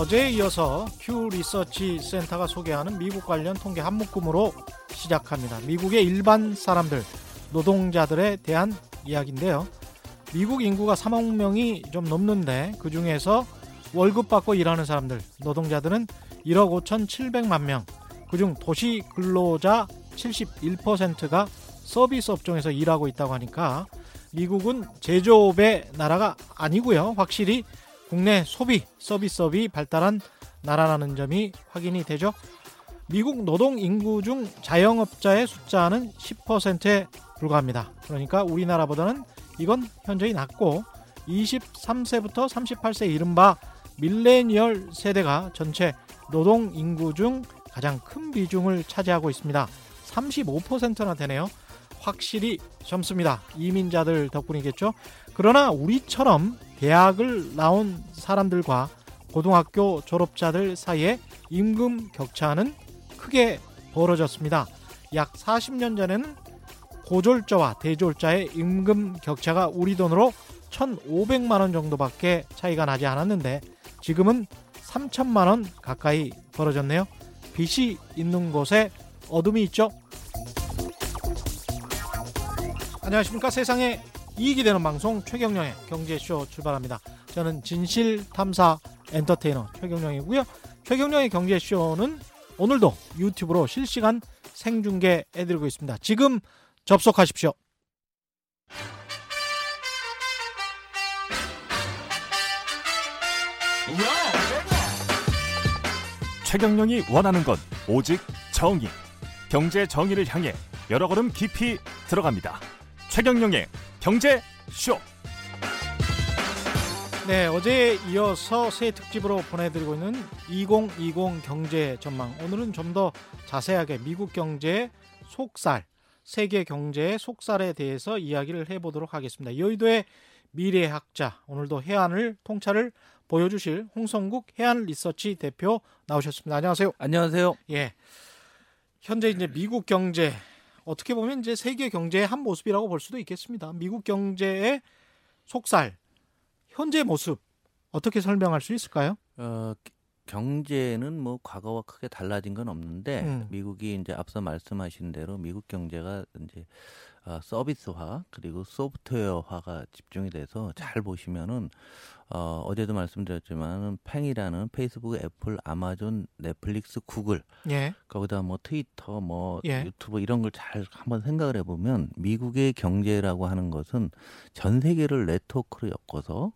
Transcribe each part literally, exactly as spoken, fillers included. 어제에 이어서 Q 리서치 센터가 소개하는 미국 관련 통계 한 묶음으로 시작합니다. 미국의 일반 사람들, 노동자들에 대한 이야기인데요. 미국 인구가 삼억 명이 좀 넘는데 그 중에서 월급 받고 일하는 사람들, 노동자들은 일억 오천칠백만 명, 그중 도시 근로자 칠십일 퍼센트가 서비스 업종에서 일하고 있다고 하니까 미국은 제조업의 나라가 아니고요. 확실히 국내 소비, 서비스업이 발달한 나라라는 점이 확인이 되죠. 미국 노동 인구 중 자영업자의 숫자는 십 퍼센트에 불과합니다. 그러니까 우리나라보다는 이건 현저히 낮고 이십삼 세부터 삼십팔 세 이른바 밀레니얼 세대가 전체 노동 인구 중 가장 큰 비중을 차지하고 있습니다. 삼십오 퍼센트나 되네요. 확실히 젊습니다. 이민자들 덕분이겠죠. 그러나 우리처럼 대학을 나온 사람들과 고등학교 졸업자들 사이에 임금 격차는 크게 벌어졌습니다. 약 사십 년 전에는 고졸자와 대졸자의 임금 격차가 우리 돈으로 천오백만 원 정도밖에 차이가 나지 않았는데 지금은 삼천만 원 가까이 벌어졌네요. 빛이 있는 곳에 어둠이 있죠. 안녕하십니까. 세상에 이익이 되는 방송 최경영의 경제쇼 출발합니다. 저는 진실탐사 엔터테이너 최경영이고요. 최경영의 경제쇼는 오늘도 유튜브로 실시간 생중계해드리고 있습니다. 지금 접속하십시오. 최경영이 원하는 건 오직 정의. 경제 정의를 향해 여러 걸음 깊이 들어갑니다. 최경영의 경제쇼. 네, 어제에 이어서 새 특집으로 보내드리고 있는 이천이십 경제 전망. 오늘은 좀 더 자세하게 미국 경제의 속살, 세계 경제의 속살에 대해서 이야기를 해보도록 하겠습니다. 여의도의 미래학자, 오늘도 해안을 통찰을 보여주실 홍성국 혜안리서치 대표 나오셨습니다. 안녕하세요. 안녕하세요. 예, 현재 이제 미국 경제, 어떻게 보면 이제 세계 경제의 한 모습이라고 볼 수도 있겠습니다. 미국 경제의 속살, 현재 모습 어떻게 설명할 수 있을까요? 어, 경제는 뭐 과거와 크게 달라진 건 없는데 음. 미국이 이제 앞서 말씀하신 대로 미국 경제가 이제 어, 서비스화 그리고 소프트웨어화가 집중이 돼서 잘 보시면은 어, 어제도 말씀드렸지만 팽이라는 페이스북, 애플, 아마존, 넷플릭스, 구글 예. 거기다 뭐 트위터, 뭐 예. 유튜브 이런 걸 잘 한번 생각을 해보면 미국의 경제라고 하는 것은 전 세계를 네트워크로 엮어서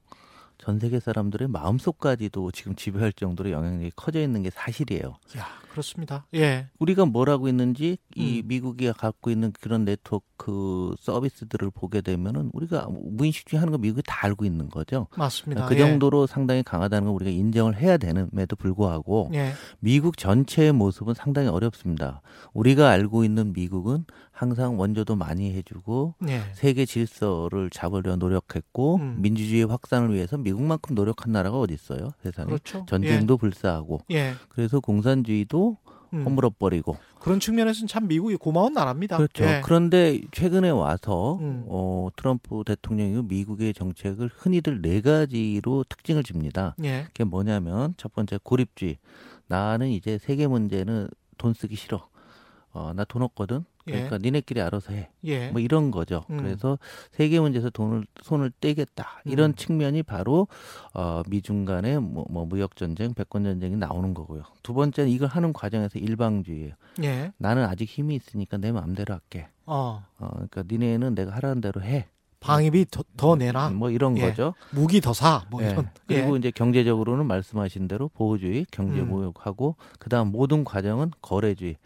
전 세계 사람들의 마음속까지도 지금 지배할 정도로 영향력이 커져 있는 게 사실이에요. 야, 그렇습니다. 예. 우리가 뭘 하고 있는지 이 음. 미국이 갖고 있는 그런 네트워크 서비스들을 보게 되면은 우리가 무의식 중에 하는 거 미국이 다 알고 있는 거죠. 맞습니다. 그 정도로 예. 상당히 강하다는 걸 우리가 인정을 해야 되는에도 불구하고 예. 미국 전체의 모습은 상당히 어렵습니다. 우리가 알고 있는 미국은 항상 원조도 많이 해주고 예. 세계 질서를 잡으려 노력했고 음. 민주주의 확산을 위해서 미국만큼 노력한 나라가 어디 있어요? 세상에. 그렇죠. 전쟁도 예. 불사하고. 예. 그래서 공산주의도 음. 허물어버리고. 그런 측면에서는 참 미국이 고마운 나라입니다. 그렇죠. 예. 그런데 최근에 와서 음. 어, 트럼프 대통령이 미국의 정책을 흔히들 네 가지로 특징을 줍니다. 예. 그게 뭐냐면 첫 번째 고립주의. 나는 이제 세계 문제는 돈 쓰기 싫어. 어, 나 돈 없거든. 그러니까 예. 니네끼리 알아서 해. 예. 뭐 이런 거죠. 음. 그래서 세계 문제에서 돈을 손을 떼겠다. 이런 음. 측면이 바로 어, 미중 간의 뭐, 뭐 무역 전쟁, 패권 전쟁이 나오는 거고요. 두 번째는 이걸 하는 과정에서 일방주의예요. 예. 나는 아직 힘이 있으니까 내 마음대로 할게. 어. 어, 그러니까 니네는 내가 하라는 대로 해. 방위비 더, 더 내라. 뭐 이런 예. 거죠. 무기 더 사. 뭐 이런. 예. 그리고 예. 이제 경제적으로는 말씀하신 대로 보호주의, 경제 무역하고 음. 그다음 모든 과정은 거래주의.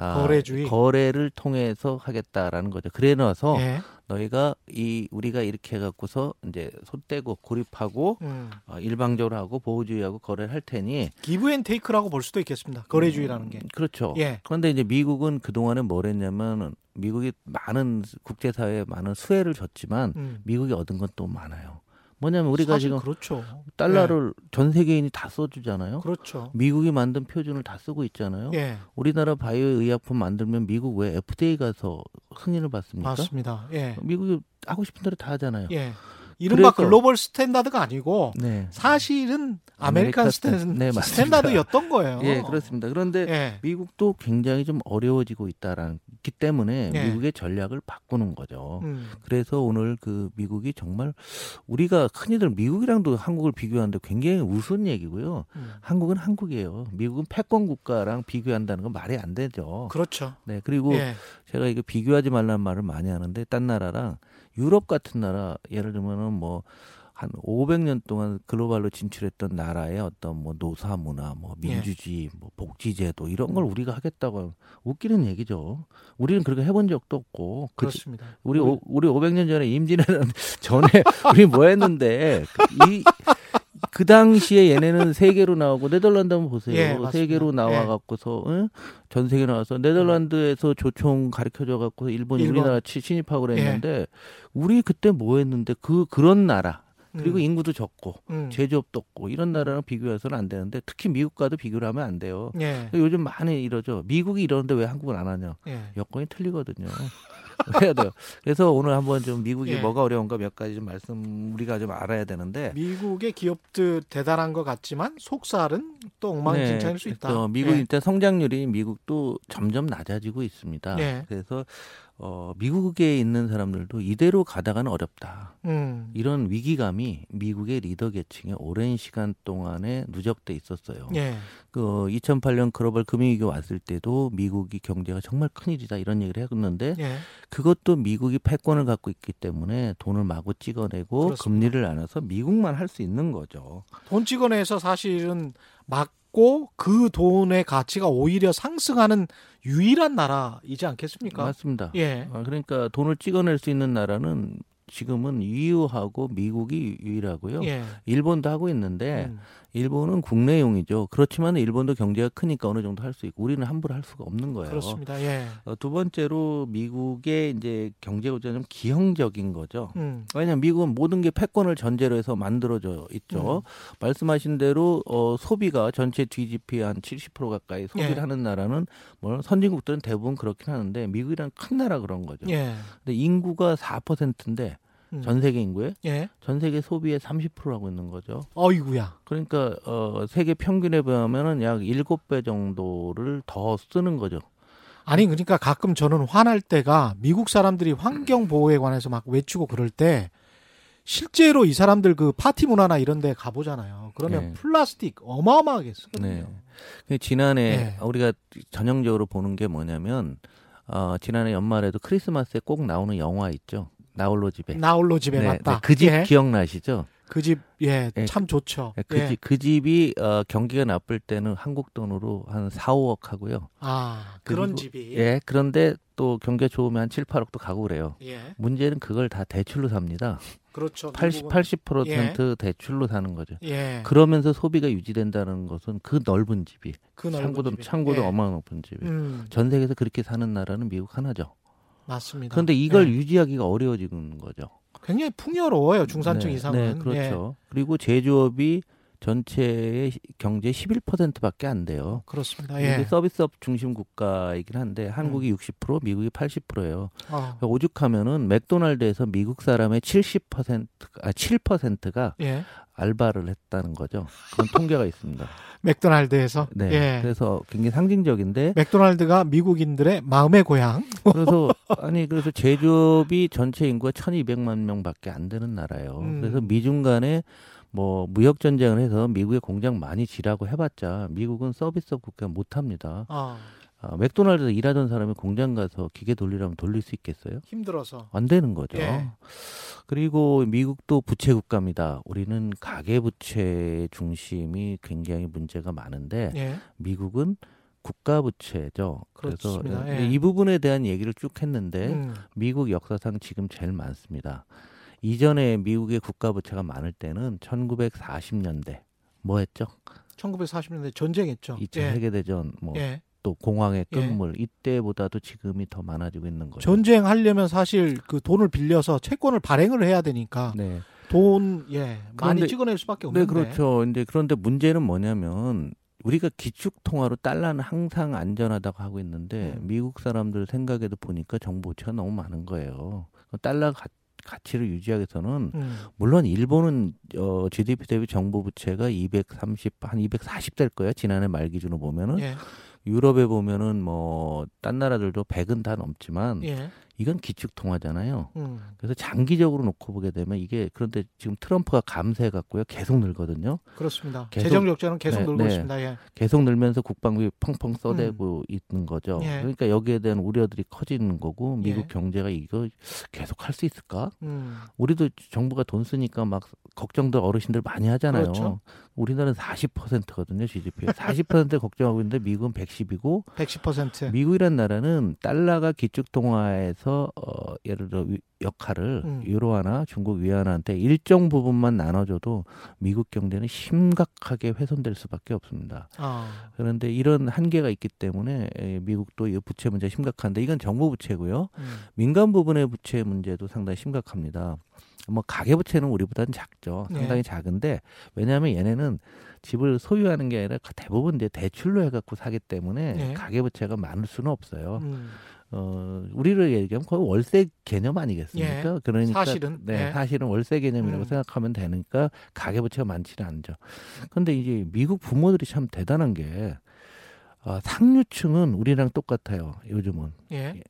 아, 거래주의. 거래를 통해서 하겠다라는 거죠. 그래놔서 예. 너희가 이 우리가 이렇게 해갖고서 이제 손 떼고 고립하고 음. 어, 일방적으로 하고 보호주의하고 거래를 할 테니 기브앤테이크라고 볼 수도 있겠습니다. 거래주의라는 음, 게 그렇죠. 예. 그런데 이제 미국은 그 동안에 뭘 했냐면 미국이 많은 국제사회에 많은 수혜를 줬지만 음. 미국이 얻은 건 또 많아요. 뭐냐면 우리가 지금 그렇죠. 달러를 예. 전 세계인이 다 써주잖아요. 그렇죠. 미국이 만든 표준을 다 쓰고 있잖아요. 예. 우리나라 바이오 의약품 만들면 미국 왜 에프디에이 가서 승인을 받습니까? 맞습니다. 예. 미국이 하고 싶은 대로 다 하잖아요. 예. 이른바 글로벌 스탠다드가 아니고 네. 사실은 아메리칸, 아메리칸 스탠, 네, 스탠다드였던 거예요. 예, 그렇습니다. 그런데 예. 미국도 굉장히 좀 어려워지고 있다기 때문에 예. 미국의 전략을 바꾸는 거죠. 음. 그래서 오늘 그 미국이 정말 우리가 흔히들 미국이랑도 한국을 비교하는데 굉장히 우스운 얘기고요. 음. 한국은 한국이에요. 미국은 패권 국가랑 비교한다는 건 말이 안 되죠. 그렇죠. 네, 그리고 예. 제가 이거 비교하지 말라는 말을 많이 하는데 딴 나라랑 유럽 같은 나라 예를 들면은 뭐 한 오백 년 동안 글로벌로 진출했던 나라의 어떤 뭐 노사문화, 뭐 민주주의, 예. 뭐 복지제도 이런 걸 우리가 하겠다고 웃기는 얘기죠. 우리는 그렇게 해본 적도 없고. 그렇습니다. 우리 우리, 오, 우리 오백 년 전에 임진왜란 전에 우리 뭐 했는데 이 그 당시에 얘네는 세계로 나오고 네덜란드 한번 보세요. 예, 세계로 나와갖고서 예. 응? 전 세계 나와서 네덜란드에서 조총 가르쳐줘갖고 일본이 일본. 우리나라 침입하고 그랬는데 예. 우리 그때 뭐 했는데 그 그런 나라 그리고 음. 인구도 적고 음. 제조업도 없고 이런 나라랑 비교해서는 안 되는데 특히 미국과도 비교를 하면 안 돼요. 예. 요즘 많이 이러죠. 미국이 이러는데 왜 한국은 안 하냐. 예. 여건이 틀리거든요. 해야 돼요. 그래서 오늘 한번 좀 미국이 예. 뭐가 어려운가 몇 가지 좀 말씀 우리가 좀 알아야 되는데 미국의 기업들 대단한 것 같지만 속살은 또 엉망진창일 네. 수 있다. 미국 예. 일단 성장률이 미국도 점점 낮아지고 있습니다. 예. 그래서 어, 미국에 있는 사람들도 이대로 가다가는 어렵다. 음. 이런 위기감이 미국의 리더 계층에 오랜 시간 동안에 누적돼 있었어요. 예. 그 이천팔 년 글로벌 금융위기 왔을 때도 미국이 경제가 정말 큰일이다 이런 얘기를 했는데 예. 그것도 미국이 패권을 갖고 있기 때문에 돈을 마구 찍어내고 그렇습니다. 금리를 안아서 미국만 할 수 있는 거죠. 돈 찍어내서 사실은 막 그 돈의 가치가 오히려 상승하는 유일한 나라이지 않겠습니까? 맞습니다. 예. 그러니까 돈을 찍어낼 수 있는 나라는 지금은 이유하고 미국이 유일하고요. 예. 일본도 하고 있는데 음. 일본은 국내용이죠. 그렇지만 일본도 경제가 크니까 어느 정도 할 수 있고 우리는 함부로 할 수가 없는 거예요. 그렇습니다. 예. 어, 두 번째로 미국의 이제 경제 구조가 좀 기형적인 거죠. 음. 왜냐하면 미국은 모든 게 패권을 전제로 해서 만들어져 있죠. 음. 말씀하신 대로 어, 소비가 전체 지디피 한 칠십 퍼센트 가까이 소비를 예. 하는 나라는 뭐 선진국들은 대부분 그렇긴 하는데 미국이란 큰 나라 그런 거죠. 예. 근데 인구가 사 퍼센트인데 전 세계 인구에 예. 전 세계 소비의 삼십 퍼센트라고 있는 거죠. 어이구야. 그러니까 어, 세계 평균에 비하면은 약 일곱 배 정도를 더 쓰는 거죠. 아니 그러니까 가끔 저는 화날 때가 미국 사람들이 환경 보호에 관해서 막 외치고 그럴 때 실제로 이 사람들 그 파티 문화나 이런 데 가보잖아요. 그러면 네. 플라스틱 어마어마하게 쓰거든요. 네. 지난해 네. 우리가 전형적으로 보는 게 뭐냐면 어, 지난해 연말에도 크리스마스에 꼭 나오는 영화 있죠. 나홀로 집에. 나홀로 집에 네, 맞다. 네, 그 집 예. 기억나시죠? 그 집, 예, 네, 참 좋죠. 그, 예. 집, 그 집이 어, 경기가 나쁠 때는 한국 돈으로 한 사, 오억 하고요. 아, 그리고, 그런 집이. 예, 그런데 또 경기가 좋으면 한 칠, 팔억도 가고 그래요. 예. 문제는 그걸 다 대출로 삽니다. 그렇죠. 팔십, 팔십 퍼센트 예. 대출로 사는 거죠. 예. 그러면서 소비가 유지된다는 것은 그 넓은 집이. 그 넓은 창고도, 집이. 창고도 예. 어마어마한 높은 집이. 음. 전 세계에서 그렇게 사는 나라는 미국 하나죠. 맞습니다. 그런데 이걸 네. 유지하기가 어려워지는 거죠. 굉장히 풍요로워요. 중산층 네, 이상은. 네, 그렇죠. 예. 그리고 제조업이 전체의 경제 십일 퍼센트밖에 안 돼요. 그렇습니다. 예. 서비스업 중심 국가이긴 한데 한국이 음. 육십 퍼센트, 미국이 팔십 퍼센트예요. 어. 오죽하면은 맥도날드에서 미국 사람의 칠십 퍼센트, 아, 칠 퍼센트가 예. 알바를 했다는 거죠. 그런 통계가 있습니다. 맥도날드에서. 네. 예. 그래서 굉장히 상징적인데. 맥도날드가 미국인들의 마음의 고향. 그래서 아니 그래서 제조업이 전체 인구가 천이백만 명밖에 안 되는 나라예요. 음. 그래서 미중 간에 뭐 무역 전쟁을 해서 미국의 공장 많이 지라고 해봤자 미국은 서비스업 국가 못합니다. 아. 아, 맥도날드에서 일하던 사람이 공장 가서 기계 돌리라면 돌릴 수 있겠어요? 힘들어서 안 되는 거죠. 예. 그리고 미국도 부채 국가입니다. 우리는 가계 부채 중심이 굉장히 문제가 많은데 예. 미국은 국가 부채죠. 그래서 예. 이 부분에 대한 얘기를 쭉 했는데 음. 미국 역사상 지금 제일 많습니다. 이전에 미국의 국가 부채가 많을 때는 천구백사십 년대 뭐 했죠? 천구백사십 년대 전쟁했죠. 이 차 예. 세계대전 뭐 예. 또 공황의 끝물 예. 이때보다도 지금이 더 많아지고 있는 거죠. 전쟁하려면 사실 그 돈을 빌려서 채권을 발행을 해야 되니까 네. 돈 예, 많이 찍어낼 수밖에 없는데. 네, 그렇죠. 근데 그런데 문제는 뭐냐면 우리가 기축통화로 달러는 항상 안전하다고 하고 있는데 음. 미국 사람들 생각에도 보니까 정부 부채가 너무 많은 거예요. 달러 가 가치를 유지하기 위해서는 음. 물론 일본은 어, 지디피 대비 정부 부채가 이백삼십 한 이백사십 될 거예요. 지난해 말 기준으로 보면은 예. 유럽에 보면은 뭐 딴 나라들도 백은 다 넘지만 예. 이건 기축통화잖아요. 음. 그래서 장기적으로 놓고 보게 되면 이게 그런데 지금 트럼프가 감세해 갖고요. 계속 늘거든요. 그렇습니다. 계속, 재정 적자는 계속 네, 늘고 네. 있습니다. 예. 계속 늘면서 국방비 펑펑 써대고 음. 있는 거죠. 예. 그러니까 여기에 대한 우려들이 커지는 거고 미국 예. 경제가 이거 계속 할 수 있을까? 음. 우리도 정부가 돈 쓰니까 막 걱정들 어르신들 많이 하잖아요. 그렇죠. 우리나라는 사십 퍼센트거든요. 지디피. 사십 퍼센트 걱정하고 있는데 미국은 백십이고 백십 퍼센트. 미국이란 나라는 달러가 기축통화에서 어, 예를 들어 역할을 음. 유로화나 중국 위안화한테 일정 부분만 나눠줘도 미국 경제는 심각하게 훼손될 수밖에 없습니다. 아. 그런데 이런 한계가 있기 때문에 미국도 이 부채 문제 심각한데 이건 정부 부채고요. 음. 민간 부분의 부채 문제도 상당히 심각합니다. 뭐 가계부채는 우리보다는 작죠. 상당히 네. 작은데 왜냐하면 얘네는 집을 소유하는 게 아니라 대부분 이제 대출로 해갖고 사기 때문에 네. 가계부채가 많을 수는 없어요. 음. 어, 우리를 얘기하면 거의 월세 개념 아니겠습니까? 예, 그러니까 사실은 네, 예. 사실은 월세 개념이라고 음. 생각하면 되니까 가계부채가 많지는 않죠. 그런데 이제 미국 부모들이 참 대단한 게 어, 상류층은 우리랑 똑같아요. 요즘은 예.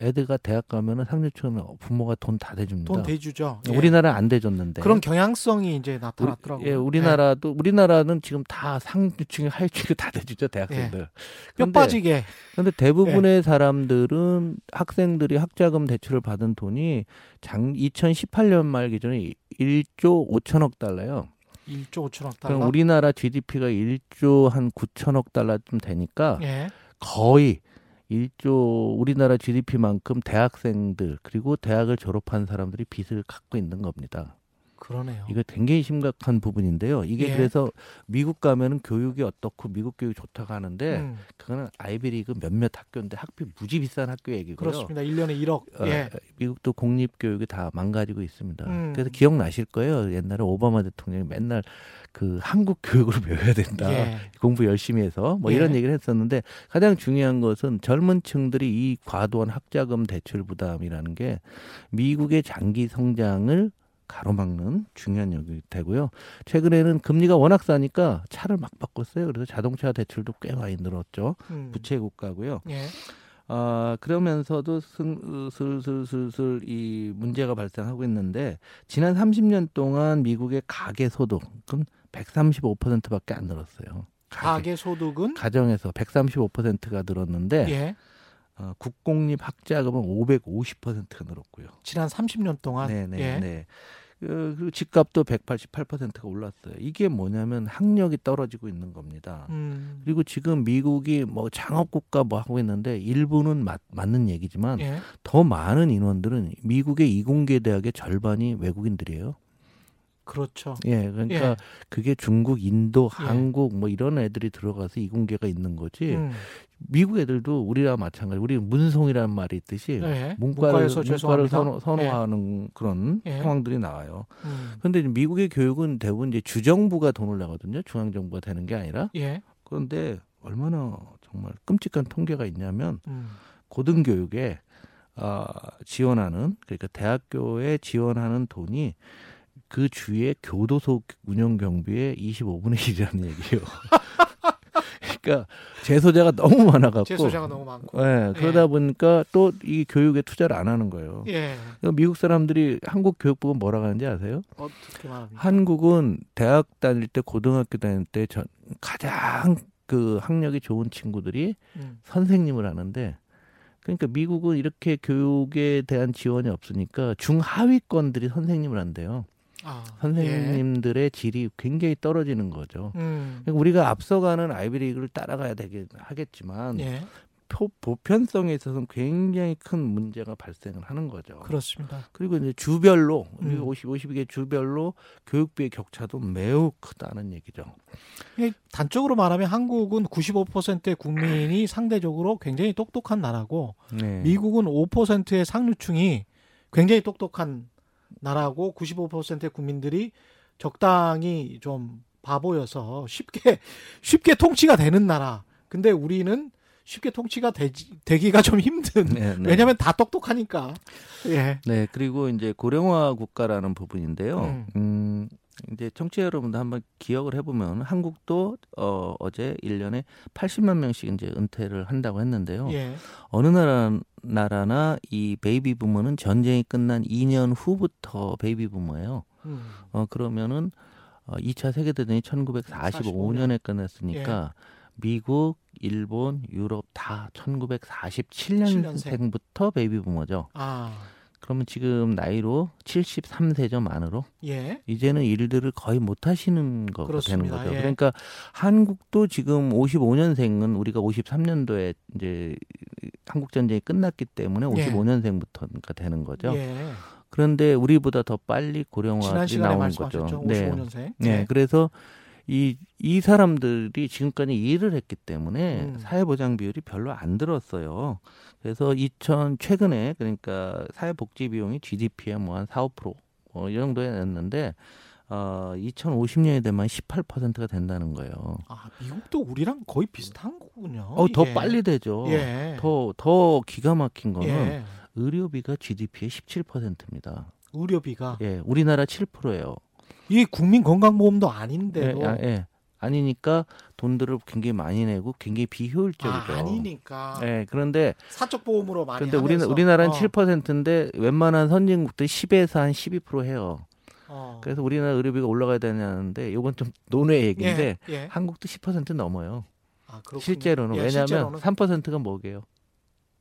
애들가 대학 가면은 상류층은 부모가 돈 다 대줍니다. 돈 대주죠. 예. 우리나라 안 대줬는데 그런 경향성이 이제 나타났더라고요. 우리, 예, 우리나라도 예. 우리나라는 지금 다 상류층이 하위층이 다 대주죠 대학생들. 예. 뼈 근데, 빠지게. 그런데 대부분의 예. 사람들은 학생들이 학자금 대출을 받은 돈이 장 이천십팔 년 말 기준에 일조 오천억 달러예요. 일조 오천억 달러. 그럼 우리나라 지디피가 일조 한 구천억 달러쯤 되니까 예. 거의. 일조 우리나라 지디피만큼 대학생들 그리고 대학을 졸업한 사람들이 빚을 갖고 있는 겁니다. 그러네요. 이거 굉장히 심각한 부분인데요. 이게 예. 그래서 미국 가면은 교육이 어떻고 미국 교육이 좋다고 하는데 음. 그거는 아이비리그 몇몇 학교인데 학비 무지 비싼 학교 얘기고요. 그렇습니다. 일 년에 일억. 예. 어, 미국도 공립 교육이 다 망가지고 있습니다. 음. 그래서 기억나실 거예요. 옛날에 오바마 대통령이 맨날 그 한국 교육으로 배워야 된다. 예. 공부 열심히 해서 뭐 이런 예. 얘기를 했었는데 가장 중요한 것은 젊은 층들이 이 과도한 학자금 대출 부담이라는 게 미국의 장기 성장을 가로막는 중요한 요인이 되고요. 최근에는 금리가 워낙 싸니까 차를 막 바꿨어요. 그래서 자동차 대출도 꽤 많이 늘었죠. 음. 부채 국가고요. 예. 아, 그러면서도 슬슬슬슬 이 문제가 발생하고 있는데 지난 삼십 년 동안 미국의 가계 소득은 백삼십오 퍼센트밖에 안 늘었어요. 가계, 가계 소득은 가정에서 백삼십오 퍼센트가 늘었는데. 예. 어, 국공립 학자금은 오백오십 퍼센트가 늘었고요. 지난 삼십 년 동안? 네네. 예. 네. 그 집값도 백팔십팔 퍼센트가 올랐어요. 이게 뭐냐면 학력이 떨어지고 있는 겁니다. 음. 그리고 지금 미국이 뭐 창업국가 뭐 하고 있는데 일부는 맞, 맞는 얘기지만 예. 더 많은 인원들은 미국의 이공계 대학의 절반이 외국인들이에요. 그렇죠. 예, 그러니까 예. 그게 중국, 인도, 한국 예. 뭐 이런 애들이 들어가서 이공계가 있는 거지. 음. 미국 애들도 우리와 마찬가지. 우리 문송이라는 말이 있듯이 예. 문과를, 문과를 선호, 선호하는 예. 그런 예. 상황들이 나와요. 음. 그런데 미국의 교육은 대부분 이제 주정부가 돈을 내거든요. 중앙정부가 되는 게 아니라. 예. 그런데 얼마나 정말 끔찍한 통계가 있냐면 음. 고등교육에 어, 지원하는 그러니까 대학교에 지원하는 돈이 그 주위에 교도소 운영 경비의 이십오분의 일이라는 얘기예요. 그러니까 재소자가 너무 많아갖고 재소자가 너무 많고 네, 그러다 예. 보니까 또 이 교육에 투자를 안 하는 거예요. 예. 그러니까 미국 사람들이 한국 교육부가 뭐라고 하는지 아세요? 어떻게 말합니까? 한국은 대학 다닐 때 고등학교 다닐 때 전, 가장 그 학력이 좋은 친구들이 음. 선생님을 하는데 그러니까 미국은 이렇게 교육에 대한 지원이 없으니까 중하위권들이 선생님을 한대요. 아, 선생님들의 예. 질이 굉장히 떨어지는 거죠. 음. 그러니까 우리가 앞서가는 아이비리그를 따라가야 되긴 하겠지만 예. 표, 보편성에 있어서는 굉장히 큰 문제가 발생을 하는 거죠. 그렇습니다. 그리고 이제 주별로 음. 오십, 오십이 개 주별로 교육비의 격차도 매우 크다는 얘기죠. 단적으로 말하면 한국은 구십오 퍼센트의 국민이 상대적으로 굉장히 똑똑한 나라고 네. 미국은 오 퍼센트의 상류층이 굉장히 똑똑한 나라고 구십오 퍼센트의 국민들이 적당히 좀 바보여서 쉽게 쉽게 통치가 되는 나라. 근데 우리는 쉽게 통치가 되지, 되기가 좀 힘든. 네, 네. 왜냐하면 다 똑똑하니까. 예. 네. 그리고 이제 고령화 국가라는 부분인데요. 음. 음, 이제 청취자 여러분도 한번 기억을 해보면 한국도 어, 어제 일 년에 팔십만 명씩 이제 은퇴를 한다고 했는데요. 예. 어느 나라, 나라나 이 베이비 부모는 전쟁이 끝난 이 년 후부터 베이비 부모예요. 음. 어, 그러면은 어, 이 차 세계대전이 천구백사십오 년에 끝났으니까. 예. 미국, 일본, 유럽 다 천구백사십칠 년생부터 베이비부모죠. 아. 그러면 지금 나이로 칠십삼 세죠, 만으로. 예. 이제는 일들을 거의 못 하시는 거 되는 거죠. 예. 그러니까 한국도 지금 오십오 년생은 우리가 오십삼 년도에 이제 한국 전쟁이 끝났기 때문에 오십오 년생부터가 되는 거죠. 예. 그런데 우리보다 더 빨리 고령화가 나오는 거죠. 오십오 년생. 네. 네. 네. 그래서 이, 이 사람들이 지금까지 일을 했기 때문에 음. 사회보장 비율이 별로 안 들었어요. 그래서 이천 최근에 그러니까 사회복지 비용이 지디피의 뭐 한 사, 오 퍼센트 뭐 이 정도에 냈는데 어, 이천오십 년에 되면 십팔 퍼센트가 된다는 거예요. 아, 미국도 우리랑 거의 비슷한 거군요. 어, 더 예. 빨리 되죠. 예. 더, 더 기가 막힌 거는 예. 의료비가 지디피의 십칠 퍼센트입니다. 의료비가? 예, 우리나라 칠 퍼센트예요. 이 국민 건강보험도 아닌데도. 예, 아, 예. 아니니까 돈들을 굉장히 많이 내고 굉장히 비효율적이죠. 아, 아니니까. 예, 그런데 사적 보험으로 많이 하면서. 그런데 우리나, 우리나라는 어. 칠 퍼센트인데 웬만한 선진국들 십에서 한 십이 퍼센트 해요. 어. 그래서 우리나라 의료비가 올라가야 되냐는데 이건 좀 논외 얘기인데 예, 예. 한국도 십 퍼센트 넘어요. 아, 실제로는. 예, 왜냐하면 실제로는... 삼 퍼센트가 뭐게요?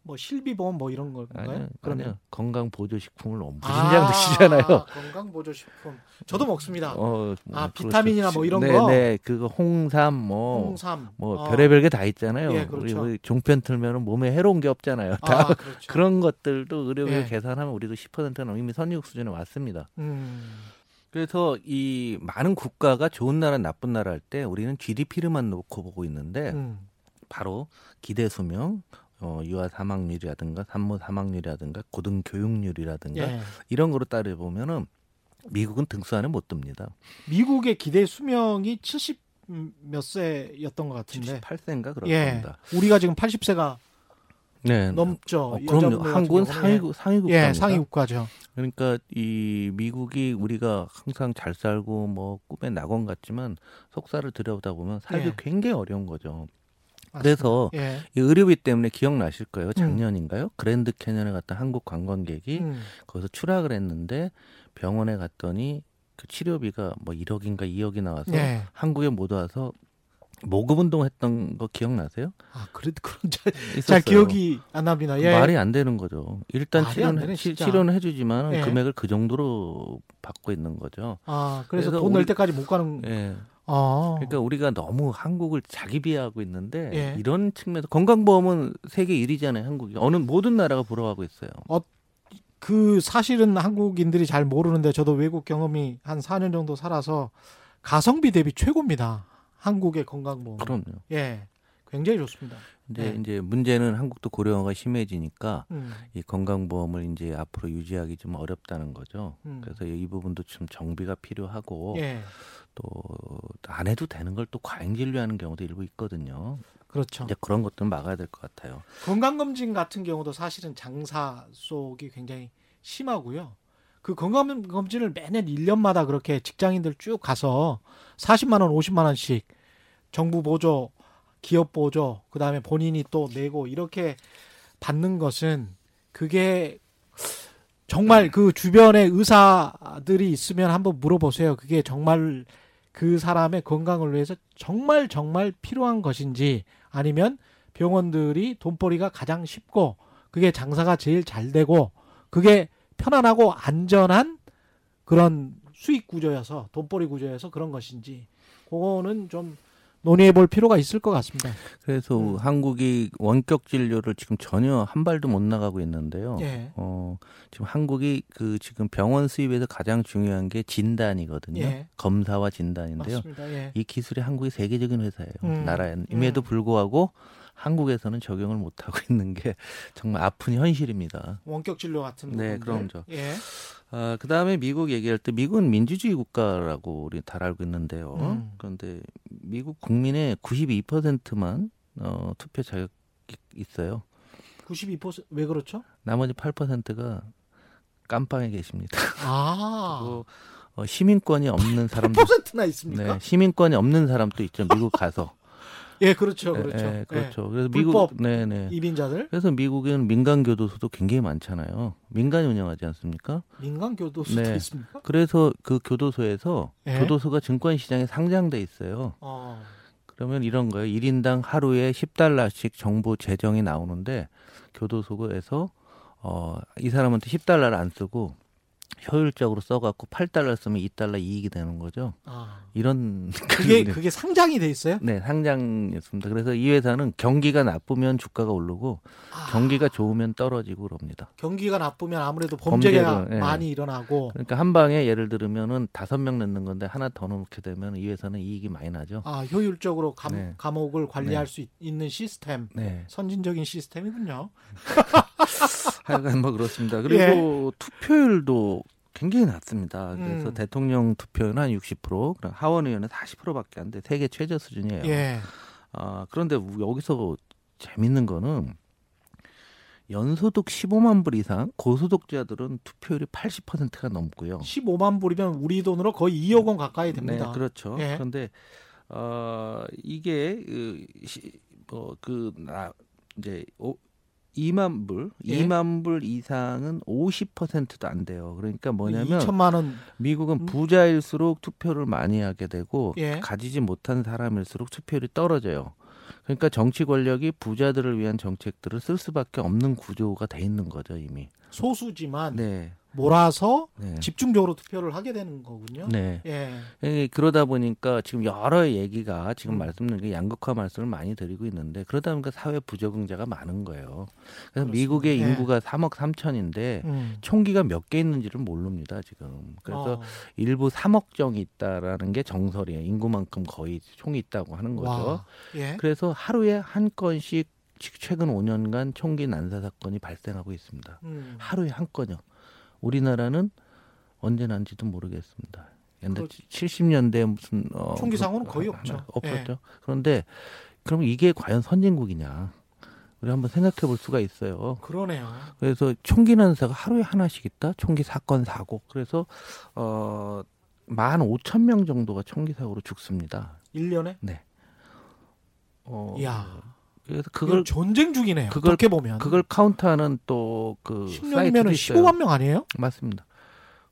뭐 실비보험 뭐 이런 건가요? 아니요, 그러면 건강 보조 식품을 너무 무진장 아, 드시잖아요. 아, 건강 보조 식품. 저도 먹습니다. 어, 뭐 아, 비타민이나 뭐 이런 네, 거. 네, 그거 홍삼 뭐 홍삼. 뭐 어. 별의별 게 다 있잖아요. 예, 그렇죠. 우리 종편 틀면은 몸에 해로운 게 없잖아요. 다 아, 그렇죠. 그런 것들도 의료비 예. 계산하면 우리도 십 퍼센트는 이미 선진국 수준에 왔습니다. 음. 그래서 이 많은 국가가 좋은 나라 나쁜 나라 할 때 우리는 지디피를만 놓고 보고 있는데 음. 바로 기대 수명 어, 유아 사망률이라든가 산모 사망률이라든가 고등교육률이라든가 예. 이런 거로 따져보면은 미국은 등수 안에 못 듭니다. 미국의 기대 수명이 칠십 몇 세였던 것 같은데 칠십팔 세인가 그렇습니다. 예. 우리가 지금 팔십 세가 네. 넘죠. 어, 그럼요. 한국은 상위국, 상위국가입니다. 예, 상위국가죠. 그러니까 이 미국이 우리가 항상 잘 살고 뭐 꿈의 낙원 같지만 속살을 들여다 보면 살기 예. 굉장히 어려운 거죠. 그래서 예. 이 의료비 때문에 기억나실 거예요. 작년인가요? 음. 그랜드 캐년에 갔던 한국 관광객이 음. 거기서 추락을 했는데 병원에 갔더니 그 치료비가 뭐 일억인가 이억이 나와서 예. 한국에 못 와서 모금 운동했던 거 기억나세요? 아, 그래도 그런 잘, 잘 기억이 안 납니다. 예. 말이 안 되는 거죠. 일단 치료는, 되네, 치, 치료는 해주지만 예. 금액을 그 정도로 받고 있는 거죠. 아, 그래서, 그래서 돈 낼 때까지 못 가는. 예. 아. 그러니까 우리가 너무 한국을 자기 비하하고 있는데 예. 이런 측면에서 건강보험은 세계 일 위잖아요. 한국이. 어느 모든 나라가 부러워하고 있어요. 어, 그 사실은 한국인들이 잘 모르는데 저도 외국 경험이 한 사 년 정도 살아서 가성비 대비 최고입니다. 한국의 건강보험. 그럼요. 예. 굉장히 좋습니다. 근데 네. 이제 문제는 한국도 고령화가 심해지니까 음. 이 건강보험을 이제 앞으로 유지하기 좀 어렵다는 거죠. 음. 그래서 이 부분도 좀 정비가 필요하고 예. 또 안 해도 되는 걸 또 과잉 진료하는 경우도 일부 있거든요. 그렇죠. 이제 그런 것들은 막아야 될 것 같아요. 건강검진 같은 경우도 사실은 장사 속이 굉장히 심하고요. 그 건강검진을 매년 일 년마다 그렇게 직장인들 쭉 가서 사십만 원, 오십만 원씩 정부 보조 기업 보조, 그 다음에 본인이 또 내고 이렇게 받는 것은 그게 정말 그 주변에 의사들이 있으면 한번 물어보세요. 그게 정말 그 사람의 건강을 위해서 정말 정말 필요한 것인지 아니면 병원들이 돈벌이가 가장 쉽고 그게 장사가 제일 잘 되고 그게 편안하고 안전한 그런 수익 구조여서 돈벌이 구조여서 그런 것인지 그거는 좀 논의해 볼 필요가 있을 것 같습니다. 그래서 음. 한국이 원격 진료를 지금 전혀 한 발도 못 나가고 있는데요. 예. 어, 지금 한국이 그 지금 병원 수입에서 가장 중요한 게 진단이거든요. 예. 검사와 진단인데요. 맞습니다. 예. 이 기술이 한국이 세계적인 회사예요. 음. 나라임에도 음. 불구하고 한국에서는 적용을 못 하고 있는 게 정말 아픈 현실입니다. 원격 진료 같은 부분들. 네, 그럼요. 예. 아, 그다음에 미국 얘기할 때 미국은 민주주의 국가라고 우리 다 알고 있는데요. 음. 그런데 미국 국민의 구십이 퍼센트만 어, 투표 자격이 있어요. 구십이 퍼센트 왜 그렇죠? 나머지 팔 퍼센트가 깜빵에 계십니다. 아. 그리고 어, 시민권이 없는 사람도 팔 퍼센트나 있습니까? 네, 시민권이 없는 사람도 있죠. 미국 가서. 예, 그렇죠, 그렇죠, 예, 그렇죠. 예. 그래서 미국, 네네, 이민자들. 그래서 미국은 민간 교도소도 굉장히 많잖아요. 민간이 운영하지 않습니까? 민간 교도소도 네. 있습니까? 그래서 그 교도소에서 예? 교도소가 증권 시장에 상장돼 있어요. 어. 그러면 이런 거예요. 일 인당 하루에 십 달러씩 정보 재정이 나오는데 교도소에서 어, 이 사람한테 십 달러를 안 쓰고 효율적으로 써갖고 팔 달러 쓰면 이 달러 이익이 되는 거죠. 아. 이런 그게 그게 상장이 돼 있어요? 네, 상장이었습니다. 그래서 이 회사는 경기가 나쁘면 주가가 오르고 아. 경기가 좋으면 떨어지고 그럽니다. 경기가 나쁘면 아무래도 범죄가 범죄로, 많이 네. 일어나고. 그러니까 한 방에 예를 들으면은 다섯 명 넣는 건데 하나 더 넣게 되면 이 회사는 이익이 많이 나죠. 아, 효율적으로 감, 네. 감옥을 관리할 네. 수 있, 있는 시스템, 네. 선진적인 시스템이군요. 하여간 뭐 그렇습니다. 그리고 예. 투표율도 굉장히 낮습니다. 그래서 음. 대통령 투표는 한 육십 퍼센트, 하원 의원은 사십 퍼센트밖에 안 돼. 세계 최저 수준이에요. 예. 아, 그런데 여기서 재밌는 거는 연소득 십오만 불 이상 고소득자들은 투표율이 팔십 퍼센트가 넘고요. 십오만 불이면 우리 돈으로 거의 이억 원 가까이 됩니다. 네, 그렇죠. 예. 그런데 어, 이게 그, 뭐, 그 나, 이제 오, 이만 불, 예? 이만 불 이상은 오십 퍼센트도 안 돼요. 그러니까 뭐냐면 이천만 원. 미국은 부자일수록 투표를 많이 하게 되고 예? 가지지 못한 사람일수록 투표율이 떨어져요. 그러니까 정치 권력이 부자들을 위한 정책들을 쓸 수밖에 없는 구조가 돼 있는 거죠, 이미. 소수지만 네. 몰아서 네. 집중적으로 투표를 하게 되는 거군요. 네. 예. 예, 그러다 보니까 지금 여러 얘기가 지금 음. 말씀드린 양극화 말씀을 많이 드리고 있는데 그러다 보니까 사회 부적응자가 많은 거예요. 그래서 그렇습니다. 미국의 예. 인구가 삼억 삼천인데 음. 총기가 몇 개 있는지를 모릅니다, 지금. 그래서 어. 일부 삼억 정이 있다라는 게 정설이에요. 인구만큼 거의 총이 있다고 하는 거죠. 예. 그래서 하루에 한 건씩 최근 오 년간 총기 난사 사건이 발생하고 있습니다. 음. 하루에 한 건요. 우리나라는 언제 난지도 모르겠습니다. 옛날 칠십 년대 무슨 어, 총기상호는 그, 거의 없죠. 없었죠. 예. 그런데 그럼 이게 과연 선진국이냐? 우리 한번 생각해 볼 수가 있어요. 그러네요. 그래서 총기 난사가 하루에 하나씩 있다. 총기 사건 사고. 그래서 어, 만 오천 명 정도가 총기 사고로 죽습니다. 일 년에? 네. 어, 이야. 그래서 그걸 전쟁 중이네요. 그걸, 그렇게 보면 그걸 카운트하는 또 그 십 년이면 십오만 명 아니에요? 맞습니다.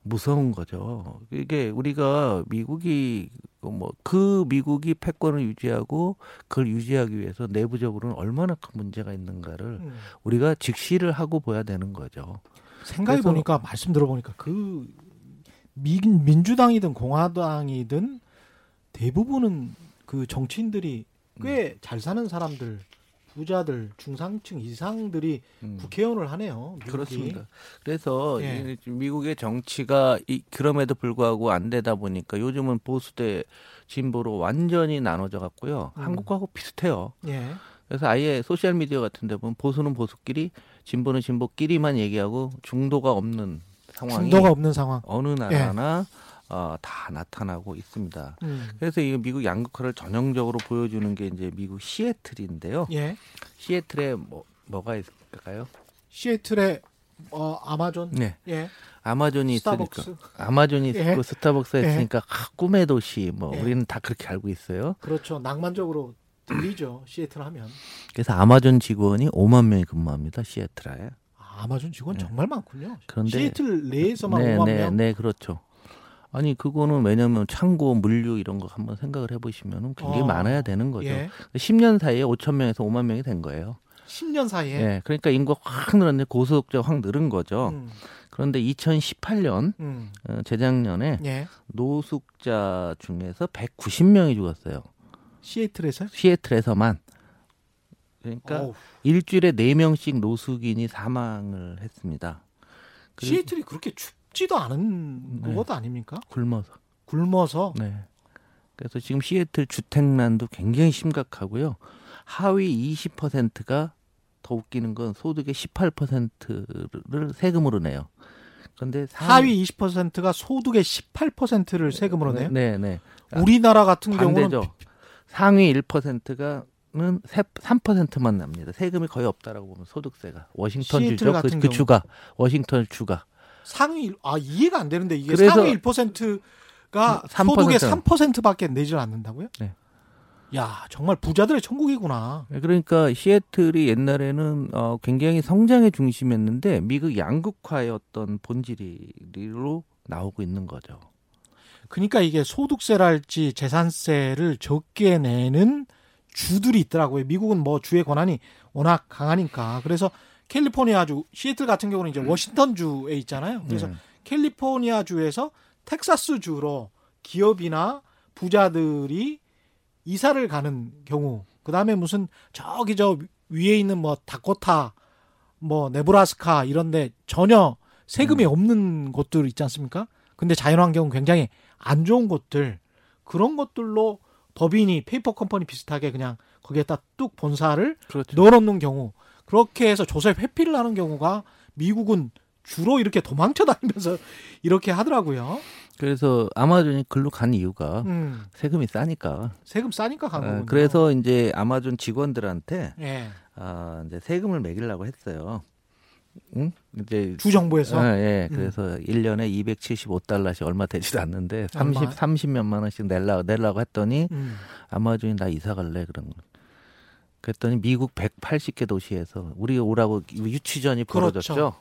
무서운 거죠. 이게 우리가 미국이 뭐 그 미국이 패권을 유지하고 그걸 유지하기 위해서 내부적으로는 얼마나 큰 문제가 있는가를 음. 우리가 직시를 하고 봐야 되는 거죠. 생각해 보니까 말씀 들어보니까 그 민, 민주당이든 공화당이든 대부분은 그 정치인들이 꽤 음. 잘 사는 사람들, 부자들, 중상층 이상들이 음. 국회의원을 하네요. 미국이. 그렇습니다. 그래서 예. 미국의 정치가 이, 그럼에도 불구하고 안 되다 보니까 요즘은 보수 대 진보로 완전히 나눠져 갔고요. 음. 한국하고 비슷해요. 예. 그래서 아예 소셜미디어 같은 데 보면 보수는 보수끼리, 진보는 진보끼리만 얘기하고 중도가 없는 상황이 중도가 없는 상황. 어느 나라나 예. 어, 다 나타나고 있습니다. 음. 그래서 이 미국 양극화를 전형적으로 보여주는 게 이제 미국 시애틀인데요. 예. 시애틀에 뭐, 뭐가 있을까요? 시애틀에 어, 아마존. 네. 예. 아마존이 스타벅스. 있으니까. 아마존이 예. 있고 스타벅스가 있으니까 예. 아, 꿈의 도시 뭐 예. 우리는 다 그렇게 알고 있어요. 그렇죠. 낭만적으로 들리죠. 시애틀 하면. 그래서 아마존 직원이 오만 명이 근무합니다. 시애틀에. 아, 아마존 직원 네. 정말 많군요. 그런데 시애틀 내에서만 네, 오만 네, 명. 네, 네, 그렇죠. 아니 그거는 왜냐하면 창고, 물류 이런 거 한번 생각을 해보시면 굉장히 어. 많아야 되는 거죠. 예. 십 년 사이에 오천 명에서 오만 명이 된 거예요. 십 년 사이에? 네. 그러니까 인구가 확 늘었는데 고소득자가 확 늘은 거죠. 음. 그런데 이천십팔 년 음. 어, 재작년에 예. 노숙자 중에서 백구십 명이 죽었어요. 시애틀에서요? 시애틀에서만. 그러니까 어후. 일주일에 네 명씩 노숙인이 사망을 했습니다. 그리고, 시애틀이 그렇게 춥 지도 않은 네. 것도 아닙니까? 굶어서. 굶어서. 네. 그래서 지금 시애틀 주택난도 굉장히 심각하고요. 하위 이십 퍼센트가 더 웃기는 건 소득의 십팔 퍼센트를 세금으로 내요. 그런데 상... 하위 이십 퍼센트가 소득의 십팔 퍼센트를 세금으로 내요? 네, 네. 네. 우리나라 같은 반대죠. 경우는 상위 일 퍼센트가 세금은 삼 퍼센트만 납니다. 세금이 거의 없다라고 보면 소득세가 워싱턴 주죠. 그, 그 주가 워싱턴 주가 상위 아 이해가 안 되는데 이게 상위 일 퍼센트가 삼 퍼센트, 소득의 삼 퍼센트밖에 내질 않는다고요? 네. 야 정말 부자들의 천국이구나. 그러니까 시애틀이 옛날에는 어, 굉장히 성장의 중심이었는데 미국 양극화의 어떤 본질이로 나오고 있는 거죠. 그러니까 이게 소득세랄지 재산세를 적게 내는 주들이 있더라고요. 미국은 뭐 주의 권한이 워낙 강하니까. 그래서 캘리포니아주, 시애틀 같은 경우는 이제 워싱턴주에 있잖아요. 그래서 음. 캘리포니아주에서 텍사스주로 기업이나 부자들이 이사를 가는 경우, 그 다음에 무슨 저기 저 위에 있는 뭐 다코타, 뭐 네브라스카 이런데 전혀 세금이 음. 없는 곳들 있지 않습니까? 근데 자연환경은 굉장히 안 좋은 곳들, 그런 것들로 법인이 페이퍼 컴퍼니 비슷하게 그냥 거기에다 뚝 본사를 그렇죠. 넣어놓는 경우, 그렇게 해서 조세 회피를 하는 경우가 미국은 주로 이렇게 도망쳐 다니면서 이렇게 하더라고요. 그래서 아마존이 글로 간 이유가 음. 세금이 싸니까. 세금 싸니까 간 거군요. 그래서 이제 아마존 직원들한테 예. 어, 이제 세금을 매기려고 했어요. 응? 이제 주 정부에서. 아, 예. 음. 그래서 일 년에 이백칠십오 달러씩 얼마 되지도 않는데 삼십 삼십몇만 원씩 내려 내려고 했더니 음. 아마존이 나 이사 갈래 그런 거. 그랬더니 미국 백팔십 개 도시에서 우리 오라고 유치전이 벌어졌죠. 그렇죠.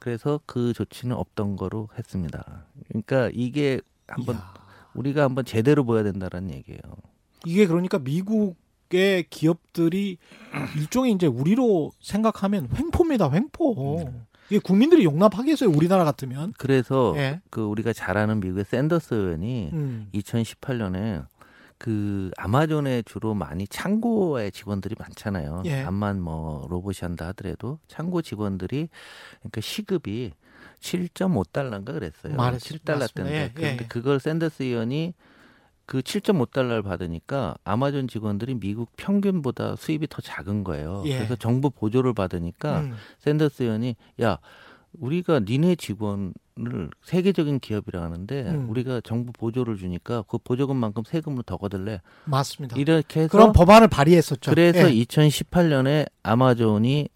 그래서 그 조치는 없던 거로 했습니다. 그러니까 이게 한번 이야. 우리가 한번 제대로 보여야 된다라는 얘기예요. 이게 그러니까 미국의 기업들이 일종의 이제 우리로 생각하면 횡포입니다. 횡포. 음. 이게 국민들이 용납하겠어요. 우리나라 같으면. 그래서 예. 그 우리가 잘 아는 미국의 샌더스 의원이 음. 이천십팔 년에 그 아마존에 주로 많이 창고의 직원들이 많잖아요. 예. 암만 뭐 로봇이 한다 하더라도 창고 직원들이 그러니까 시급이 칠 점 오 달러인가 그랬어요. 칠 달러 때인데 예. 그런데 예. 그걸 샌더스 의원이 그 칠 점 오 달러를 받으니까 아마존 직원들이 미국 평균보다 수입이 더 작은 거예요. 예. 그래서 정부 보조를 받으니까 음. 샌더스 의원이 야 우리가 니네 직원 을 세계적인 기업이라 하는데 음. 우리가 정부 보조를 주니까 그 보조금만큼 세금을 더 거둘래. 맞습니다. 이렇게 해서 그런 법안을 발의했었죠. 그래서 예. 이천십팔 년에 아마존이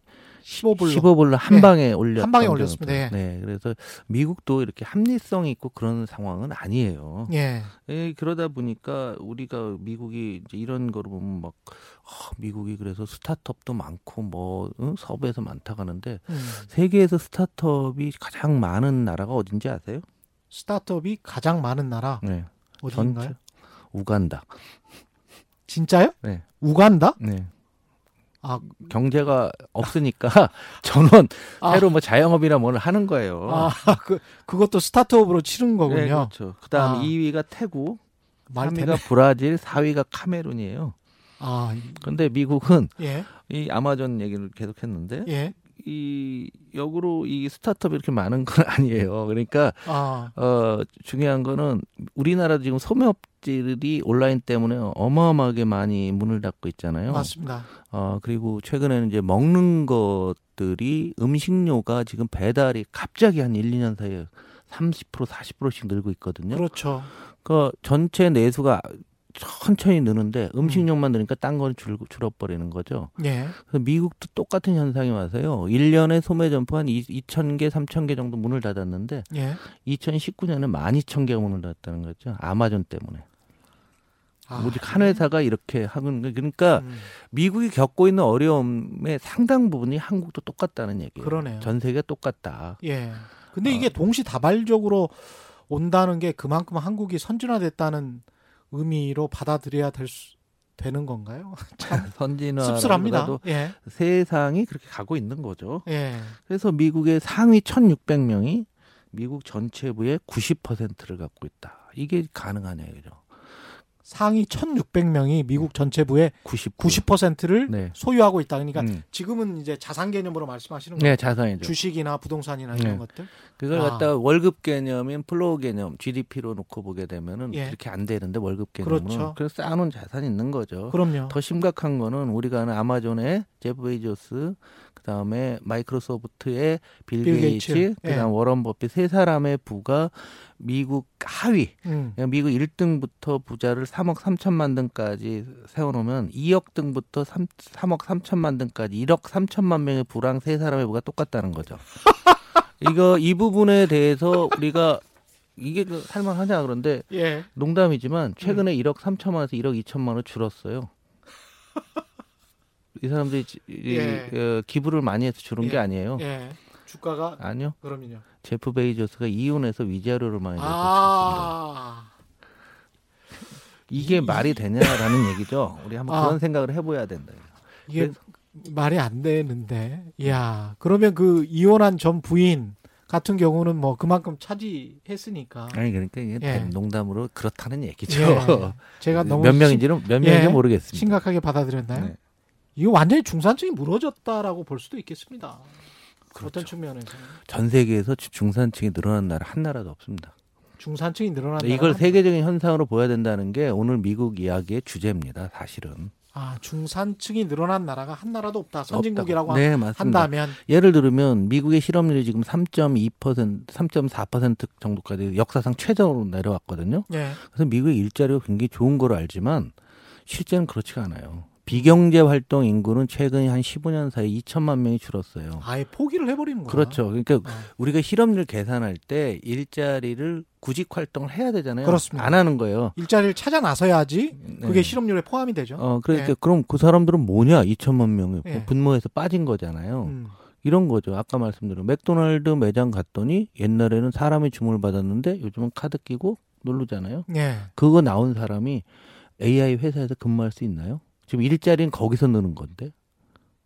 십오 불로, 십오 불로 한, 예. 방에 올렸, 한 방에 올렸습니다. 예. 네, 그래서 미국도 이렇게 합리성이 있고 그런 상황은 아니에요. 예. 예, 그러다 보니까 우리가 미국이 이제 이런 거로 보면 막 어, 미국이 그래서 스타트업도 많고 뭐 응? 서부에서 많다고 하는데 음. 세계에서 스타트업이 가장 많은 나라가 어딘지 아세요? 스타트업이 가장 많은 나라? 네. 어디인가요? 전체, 우간다. 진짜요? 네. 우간다? 네. 아, 경제가 없으니까 저는 아, 새로 뭐 자영업이나 뭘 하는 거예요. 아, 그 그것도 스타트업으로 치른 거군요. 네, 그렇죠. 그다음 아, 이 위가 태국, 삼 위가 되네. 브라질, 사 위가 카메룬이에요. 아, 근데 미국은 예. 이 아마존 얘기를 계속했는데 예. 이 역으로 이 스타트업이 이렇게 많은 건 아니에요. 그러니까 아. 어, 중요한 거는 우리나라 지금 소매업자들이 온라인 때문에 어마어마하게 많이 문을 닫고 있잖아요. 맞습니다. 어, 그리고 최근에는 이제 먹는 것들이 음식료가 지금 배달이 갑자기 한 일, 이 년 사이에 삼십 퍼센트, 사십 퍼센트씩 늘고 있거든요. 그렇죠. 그러니까 전체 내수가 천천히 느는데 음식료만 느니까 딴 건 줄어버리는 거죠. 예. 그래서 미국도 똑같은 현상이 와서요. 일 년에 소매 점포 한 이천 개, 삼천 개 정도 문을 닫았는데 예. 이천십구 년에 만 이천 개가 문을 닫았다는 거죠. 아마존 때문에. 아, 오직 한 회사가 네. 이렇게 하는 거예요. 그러니까 음. 미국이 겪고 있는 어려움의 상당 부분이 한국도 똑같다는 얘기예요. 그러네요. 전 세계가 똑같다. 예. 근데 이게 어, 동시다발적으로 온다는 게 그만큼 한국이 선진화됐다는 의미로 받아들여야 될 수, 되는 건가요? 참 씁쓸합니다. 예. 세상이 그렇게 가고 있는 거죠. 예. 그래서 미국의 상위 천육백 명이 미국 전체부의 구십 퍼센트를 갖고 있다. 이게 가능하냐 이거죠. 상위 천육백 명이 미국 전체부의 구십 퍼센트를 네. 소유하고 있다. 그러니까 음. 지금은 이제 자산 개념으로 말씀하시는 거예요. 네, 자산이죠. 주식이나 부동산이나 네. 이런 것들. 그걸 아. 갖다가 월급 개념인 플로우 개념, 지디피로 놓고 보게 되면은 예. 그렇게 안 되는데 월급 개념은 그렇죠. 그래서 쌓아놓은 자산이 있는 거죠. 그럼요. 더 심각한 거는 우리가 아는 아마존의 제프 베이조스, 그다음에 마이크로소프트의 빌, 빌 게이츠, 게이츠. 그다음 예. 워런 버핏 세 사람의 부가 미국 하위, 음. 미국 일 등부터 부자를 삼억 삼천만 등까지 세워놓으면 이억 등부터 삼, 삼억 삼천만 등까지 일억 삼천만 명의 부랑 세 사람의 부가 똑같다는 거죠. 이거 이 부분에 대해서 우리가 이게 살만하냐 그런데 예. 농담이지만 최근에 음. 일억 삼천만에서 일억 이천만으로 줄었어요. 이 사람들이 예. 이, 기부를 많이 해서 줄은 예. 게 아니에요. 예. 주가가 아니요. 그럼요. 제프 베이조스가 이혼해서 위자료를 많이 냈었습니다. 아~ 이게 이... 말이 되냐라는 얘기죠. 우리 한번 아. 그런 생각을 해봐야 된다. 이게 그래서... 말이 안 되는데. 이야, 그러면 그 이혼한 전 부인 같은 경우는 뭐 그만큼 차지했으니까. 아니 그러니까 이게 예. 농담으로 그렇다는 얘기죠. 예. 제가 너무 몇 명인지는 몇 명인지 예. 모르겠습니다. 심각하게 받아들였나요? 네. 이거 완전히 중산층이 무너졌다라고 볼 수도 있겠습니다. 그렇죠. 어떤 측면에서? 전 세계에서 중산층이 늘어난 나라 한 나라도 없습니다. 중산층이 늘어난 나라 이걸 세계적인 현상으로 보여야 된다는 게 오늘 미국 이야기의 주제입니다. 사실은. 아, 중산층이 늘어난 나라가 한 나라도 없다. 선진국이라고 없다. 네, 맞습니다. 한다면 예를 들면 미국의 실업률이 지금 삼 점 이 퍼센트, 삼 점 사 퍼센트 정도까지 역사상 최저로 내려왔거든요. 네. 그래서 미국의 일자리가 굉장히 좋은 걸 알지만 실제는 그렇지가 않아요. 비경제 활동 인구는 최근 한 십오 년 사이 이천만 명이 줄었어요. 아예 포기를 해버리는 거예요. 그렇죠. 그러니까 어. 우리가 실업률 계산할 때 일자리를 구직 활동을 해야 되잖아요. 그렇습니다. 안 하는 거예요. 일자리를 찾아 나서야지 그게 네. 실업률에 포함이 되죠. 어, 그러니까 네. 그럼 그 사람들은 뭐냐? 이천만 명이 네. 분모에서 빠진 거잖아요. 음. 이런 거죠. 아까 말씀드린 맥도날드 매장 갔더니 옛날에는 사람이 주문을 받았는데 요즘은 카드 끼고 누르잖아요. 네. 그거 나온 사람이 에이아이 회사에서 근무할 수 있나요? 지금 일자리는 거기서 느는 건데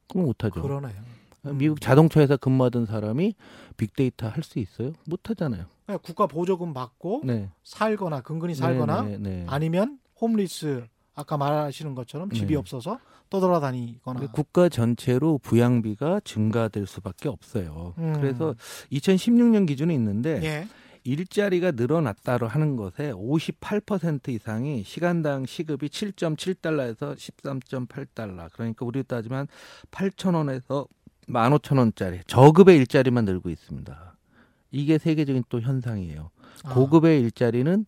그럼 못하죠. 그러네요. 미국 자동차에서 근무하던 사람이 빅데이터 할 수 있어요? 못하잖아요. 국가 보조금 받고 네. 살거나 근근히 살거나 네, 네, 네. 아니면 홈리스 아까 말하시는 것처럼 집이 네. 없어서 떠돌아다니거나. 국가 전체로 부양비가 증가될 수밖에 없어요. 음. 그래서 이천십육 년 기준이 있는데 예. 일자리가 늘어났다로 하는 것에 오십팔 퍼센트 이상이 시간당 시급이 칠 점 칠 달러에서 십삼 점 팔 달러. 그러니까 우리 따지면 팔천 원에서 만 오천 원짜리 저급의 일자리만 늘고 있습니다. 이게 세계적인 또 현상이에요. 아. 고급의 일자리는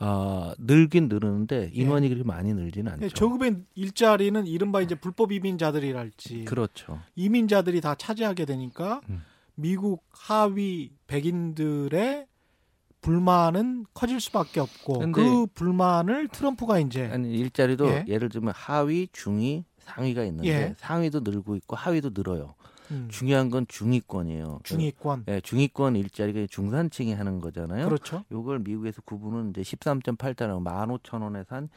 어, 늘긴 늘었는데 인원이 예. 그렇게 많이 늘지는 않죠. 예, 저급의 일자리는 이른바 이제 불법 이민자들이랄지 그렇죠. 이민자들이 다 차지하게 되니까 음. 미국 하위 백인들의 불만은 커질 수밖에 없고 그 불만을 트럼프가 이제 아니, 일자리도 예. 예를 들면 하위, 중위, 상위가 있는데 예. 상위도 늘고 있고 하위도 늘어요. 음. 중요한 건 중위권이에요. 중위권. 예, 중위권 일자리가 중산층이 하는 거잖아요. 그렇죠. 요걸 미국에서 구분은 이제 십삼 점 팔 달러, 만 오천 원에서 한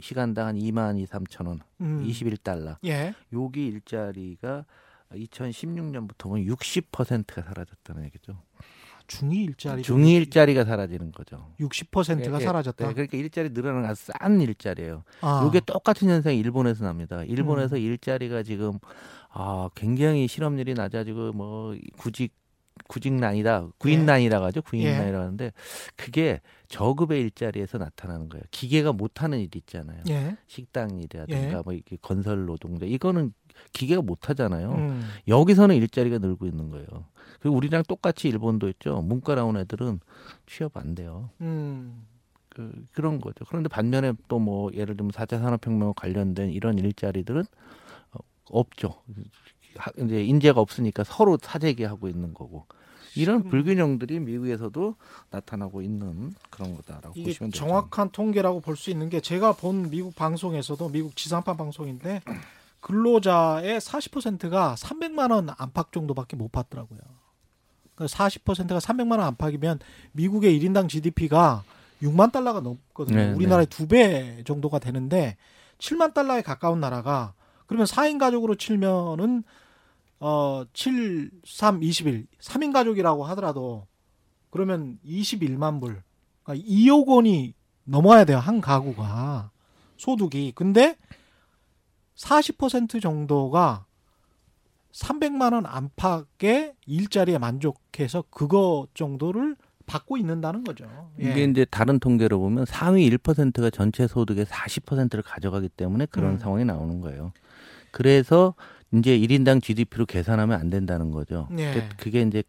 시간당 한 이만 이삼천 원, 음. 이십일 달러. 예. 여기 일자리가 이천십육 년부터는 육십 퍼센트가 사라졌다는 얘기죠. 중위 일자리 중위 일자리가 사라지는 거죠. 육십 퍼센트가 예, 사라졌다. 예, 그러니까 일자리 늘어나는 아주 싼 일자리예요. 아. 이게 똑같은 현상이 일본에서 납니다. 일본에서 음. 일자리가 지금 아, 굉장히 실업률이 낮아지고 뭐 구직 구직난이다, 구인난이라 가죠. 구인난이라 하는데 그게 저급의 일자리에서 나타나는 거예요. 기계가 못하는 일 있잖아요. 예. 식당 일이라든가 예. 뭐 이렇게 건설 노동자 이거는 기계가 못하잖아요. 음. 여기서는 일자리가 늘고 있는 거예요. 그리고 우리랑 똑같이 일본도 있죠. 문과 나온 애들은 취업 안 돼요. 음. 그, 그런 거죠. 그런데 반면에 또 뭐 예를 들면 사 차 산업혁명과 관련된 이런 일자리들은 없죠. 이제 인재가 없으니까 서로 사재기하고 있는 거고 이런 불균형들이 미국에서도 나타나고 있는 그런 거다라고 보시면 되죠. 이게 정확한 통계라고 볼 수 있는 게 제가 본 미국 방송에서도 미국 지상파 방송인데 근로자의 사십 퍼센트가 삼백만 원 안팎 정도밖에 못 받더라고요. 사십 퍼센트가 삼백만 원 안팎이면 미국의 일 인당 지디피가 육만 달러가 넘거든요. 네, 우리나라의 두 배 네. 정도가 되는데 칠만 달러에 가까운 나라가 그러면 사 인 가족으로 치면은 어, 칠, 삼, 이십일 삼 인 가족이라고 하더라도 그러면 이십일만 불 그러니까 이억 원이 넘어야 돼요. 한 가구가 소득이. 근데 사십 퍼센트 정도가 삼백만 원 안팎의 일자리에 만족해서 그거 정도를 받고 있는다는 거죠. 이게 예. 이제 다른 통계로 보면 상위 일 퍼센트가 전체 소득의 사십 퍼센트를 가져가기 때문에 그런 음. 상황이 나오는 거예요. 그래서 이제 일 인당 지디피로 계산하면 안 된다는 거죠. 예. 그게 이제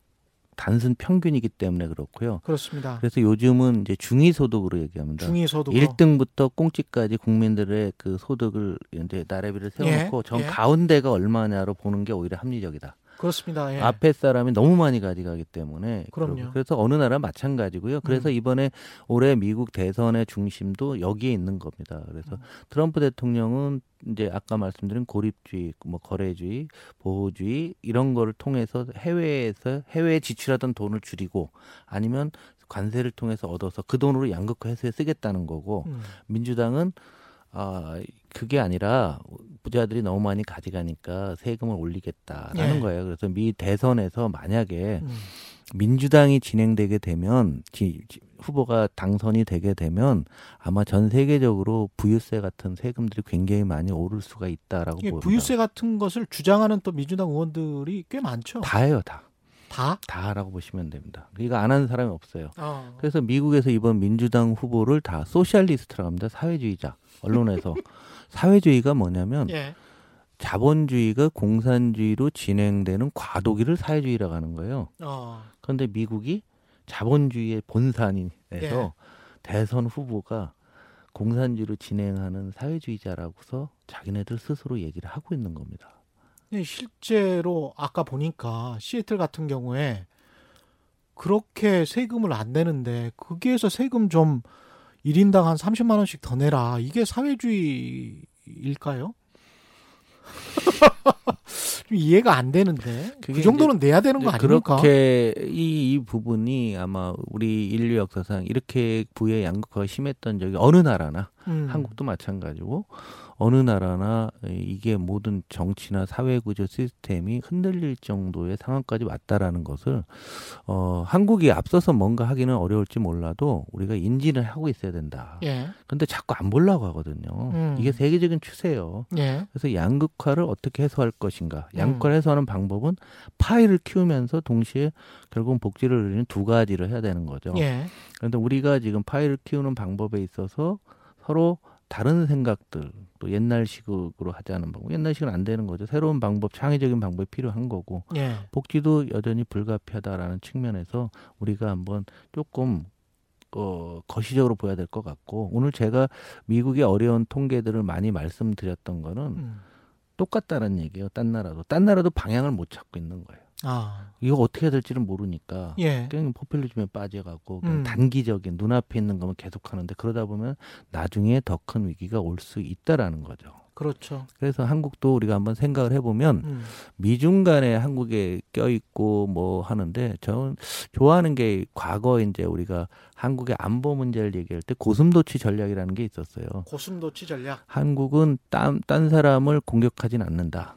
단순 평균이기 때문에 그렇고요. 그렇습니다. 그래서 요즘은 이제 중위소득으로 얘기합니다. 중위소득으로. 일 등부터 꽁찌까지 국민들의 그 소득을 이제 나래비를 세워놓고 예. 전 예. 가운데가 얼마냐로 보는 게 오히려 합리적이다. 그렇습니다. 예. 앞에 사람이 너무 많이 가져가기 때문에. 그럼요. 그래서 어느 나라 마찬가지고요. 그래서 음. 이번에 올해 미국 대선의 중심도 여기에 있는 겁니다. 그래서 음. 트럼프 대통령은 이제 아까 말씀드린 고립주의, 뭐 거래주의, 보호주의 이런 거를 통해서 해외에서 해외에 지출하던 돈을 줄이고 아니면 관세를 통해서 얻어서 그 돈으로 양극화 해소에 쓰겠다는 거고 음. 민주당은 아, 그게 아니라 부자들이 너무 많이 가져가니까 세금을 올리겠다라는 네. 거예요. 그래서 미 대선에서 만약에 음. 민주당이 진행되게 되면 지, 지, 후보가 당선이 되게 되면 아마 전 세계적으로 부유세 같은 세금들이 굉장히 많이 오를 수가 있다라고 봅니다. 부유세 같은 것을 주장하는 또 민주당 의원들이 꽤 많죠. 다예요, 다. 다? 다라고 보시면 됩니다. 이거 안 하는 사람이 없어요. 어. 그래서 미국에서 이번 민주당 후보를 다 소셜리스트라고 합니다. 사회주의자. 언론에서. 사회주의가 뭐냐면 예. 자본주의가 공산주의로 진행되는 과도기를 사회주의라고 하는 거예요. 어. 그런데 미국이 자본주의의 본산에서 예. 대선 후보가 공산주의로 진행하는 사회주의자라고서 자기네들 스스로 얘기를 하고 있는 겁니다. 실제로 아까 보니까 시애틀 같은 경우에 그렇게 세금을 안 내는데 거기에서 세금 좀 일 인당 한 삼십만 원씩 더 내라. 이게 사회주의일까요? 좀 이해가 안 되는데. 그 정도는 내야 되는 거 아닙니까? 그렇게 이, 이 부분이 아마 우리 인류 역사상 이렇게 부의 양극화가 심했던 적이 어느 나라나 음. 한국도 마찬가지고 어느 나라나 이게 모든 정치나 사회구조 시스템이 흔들릴 정도의 상황까지 왔다라는 것을 어, 한국이 앞서서 뭔가 하기는 어려울지 몰라도 우리가 인지를 하고 있어야 된다. 예. 근데 자꾸 안 보려고 하거든요. 음. 이게 세계적인 추세예요. 예. 그래서 양극화를 어떻게 해소할 것인가. 양극화를 음. 해소하는 방법은 파이를 키우면서 동시에 결국은 복지를 누리는 두 가지를 해야 되는 거죠. 예. 그런데 우리가 지금 파이를 키우는 방법에 있어서 서로 다른 생각들, 또 옛날식으로 하지 않은 방법, 옛날식은 안 되는 거죠. 새로운 방법, 창의적인 방법이 필요한 거고 예. 복지도 여전히 불가피하다라는 측면에서 우리가 한번 조금 어, 거시적으로 보여야 될 것 같고 오늘 제가 미국의 어려운 통계들을 많이 말씀드렸던 거는 음. 똑같다는 얘기예요. 딴 나라도. 딴 나라도 방향을 못 찾고 있는 거예요. 아. 이거 어떻게 해야 될지는 모르니까 예. 그냥 포퓰리즘에 빠져가고 그냥 음. 단기적인 눈앞에 있는 것만 계속하는데 그러다 보면 나중에 더 큰 위기가 올 수 있다라는 거죠. 그렇죠. 그래서 한국도 우리가 한번 생각을 해보면 음. 미중 간에 한국에 껴있고 뭐 하는데 저는 좋아하는 게 과거 이제 우리가 한국의 안보 문제를 얘기할 때 고슴도치 전략이라는 게 있었어요. 고슴도치 전략. 한국은 딴, 딴 사람을 공격하진 않는다.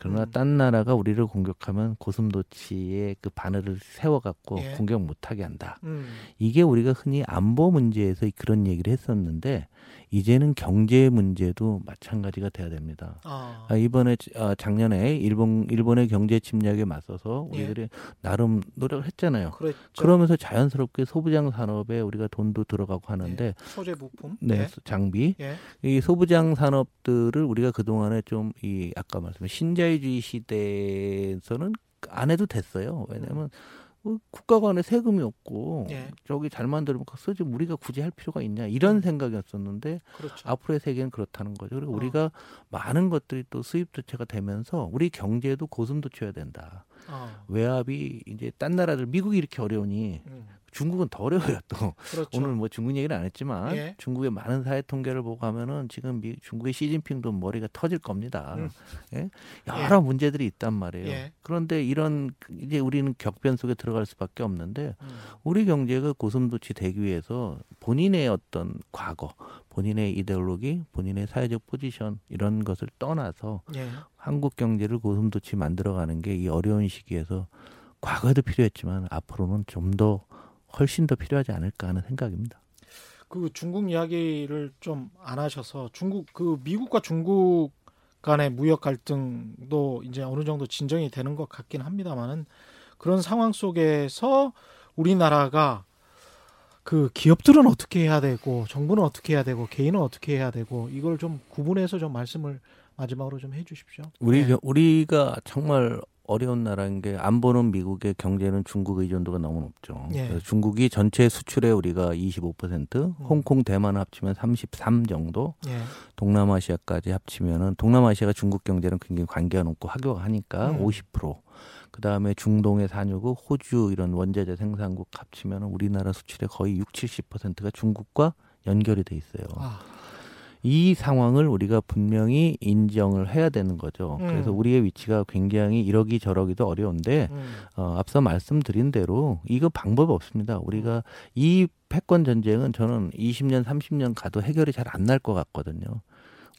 그러나 음. 딴 나라가 우리를 공격하면 고슴도치의 그 바늘을 세워갖고 예. 공격 못하게 한다. 음. 이게 우리가 흔히 안보 문제에서 그런 얘기를 했었는데 이제는 경제 문제도 마찬가지가 돼야 됩니다. 아. 아, 이번에 아, 작년에 일본 일본의 경제 침략에 맞서서 우리들이 예. 나름 노력을 했잖아요. 그랬죠. 그러면서 자연스럽게 소부장 산업에 우리가 돈도 들어가고 하는데 예. 소재 부품, 네 예. 장비, 예. 이 소부장 산업들을 우리가 그 동안에 좀 이 아까 말씀하신 신자유주의 시대에서는 안 해도 됐어요. 왜냐하면 국가가 안에 세금이 없고 예. 저기 잘 만들면 쓰지 우리가 굳이 할 필요가 있냐 이런 생각이었었는데 그렇죠. 앞으로의 세계는 그렇다는 거죠. 그리고 어. 우리가 많은 것들이 또 수입도체가 되면서 우리 경제에도 고슴도치여야 된다. 어. 외압이 이제 딴 나라들 미국이 이렇게 어려우니 음. 중국은 더 어려워요 또. 그렇죠. 오늘 뭐 중국 얘기는 안 했지만 예. 중국의 많은 사회 통계를 보고 하면은 지금 미, 중국의 시진핑도 머리가 터질 겁니다. 음. 예? 여러 예. 문제들이 있단 말이에요. 예. 그런데 이런 이제 우리는 격변 속에 들어갈 수밖에 없는데 음. 우리 경제가 고슴도치 되기 위해서 본인의 어떤 과거, 본인의 이데올로기, 본인의 사회적 포지션 이런 것을 떠나서 예. 한국 경제를 고슴도치 만들어가는 게 이 어려운 시기에서 과거에도 필요했지만 앞으로는 좀 더 훨씬 더 필요하지 않을까 하는 생각입니다. 그 중국 이야기를 좀 안 하셔서 중국 그 미국과 중국 간의 무역 갈등도 이제 어느 정도 진정이 되는 것 같긴 합니다만은 그런 상황 속에서 우리나라가 그 기업들은 어떻게 해야 되고 정부는 어떻게 해야 되고 개인은 어떻게 해야 되고 이걸 좀 구분해서 좀 말씀을 마지막으로 좀 해주십시오. 우리, 네. 우리가 정말 어려운 나라인 게 안보는 미국의, 경제는 중국 의존도가 너무 높죠. 네. 그래서 중국이 전체 수출에 우리가 이십오 퍼센트, 홍콩, 대만 합치면 삼십삼 정도, 네. 동남아시아까지 합치면은, 동남아시아가 중국 경제는 굉장히 관계가 높고 학교하니까 네. 오십 퍼센트. 그 다음에 중동의 산유국, 호주 이런 원자재 생산국 합치면 우리나라 수출의 거의 육십, 칠십 퍼센트가 중국과 연결이 돼 있어요. 아. 이 상황을 우리가 분명히 인정을 해야 되는 거죠. 음. 그래서 우리의 위치가 굉장히 이러기 저러기도 어려운데 음. 어, 앞서 말씀드린 대로 이거 방법이 없습니다. 우리가 이 패권 전쟁은 저는 이십 년, 삼십 년 가도 해결이 잘 안 날 것 같거든요.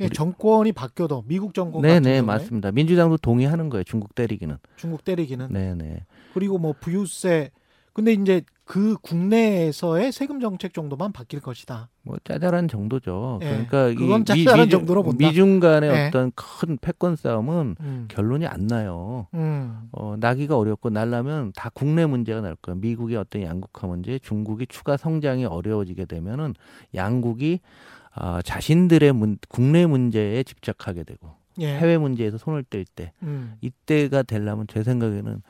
예, 정권이 바뀌어도, 미국 정권 같은 경우에. 네네, 맞습니다. 민주당도 동의하는 거예요. 중국 때리기는. 중국 때리기는. 네네. 그리고 뭐 부유세. 근데 이제 그 국내에서의 세금 정책 정도만 바뀔 것이다. 뭐 짜잘한 정도죠. 예, 그러니까 그건 짜잘한 정도로 본다. 미중 간의 예. 어떤 큰 패권 싸움은 음. 결론이 안 나요. 음. 어, 나기가 어렵고 날라면 다 국내 문제가 날 거예요. 미국의 어떤 양극화 문제, 중국이 추가 성장이 어려워지게 되면은 양국이 아, 자신들의 문, 국내 문제에 집착하게 되고 예. 해외 문제에서 손을 뗄 때 음. 이때가 되려면 제 생각에는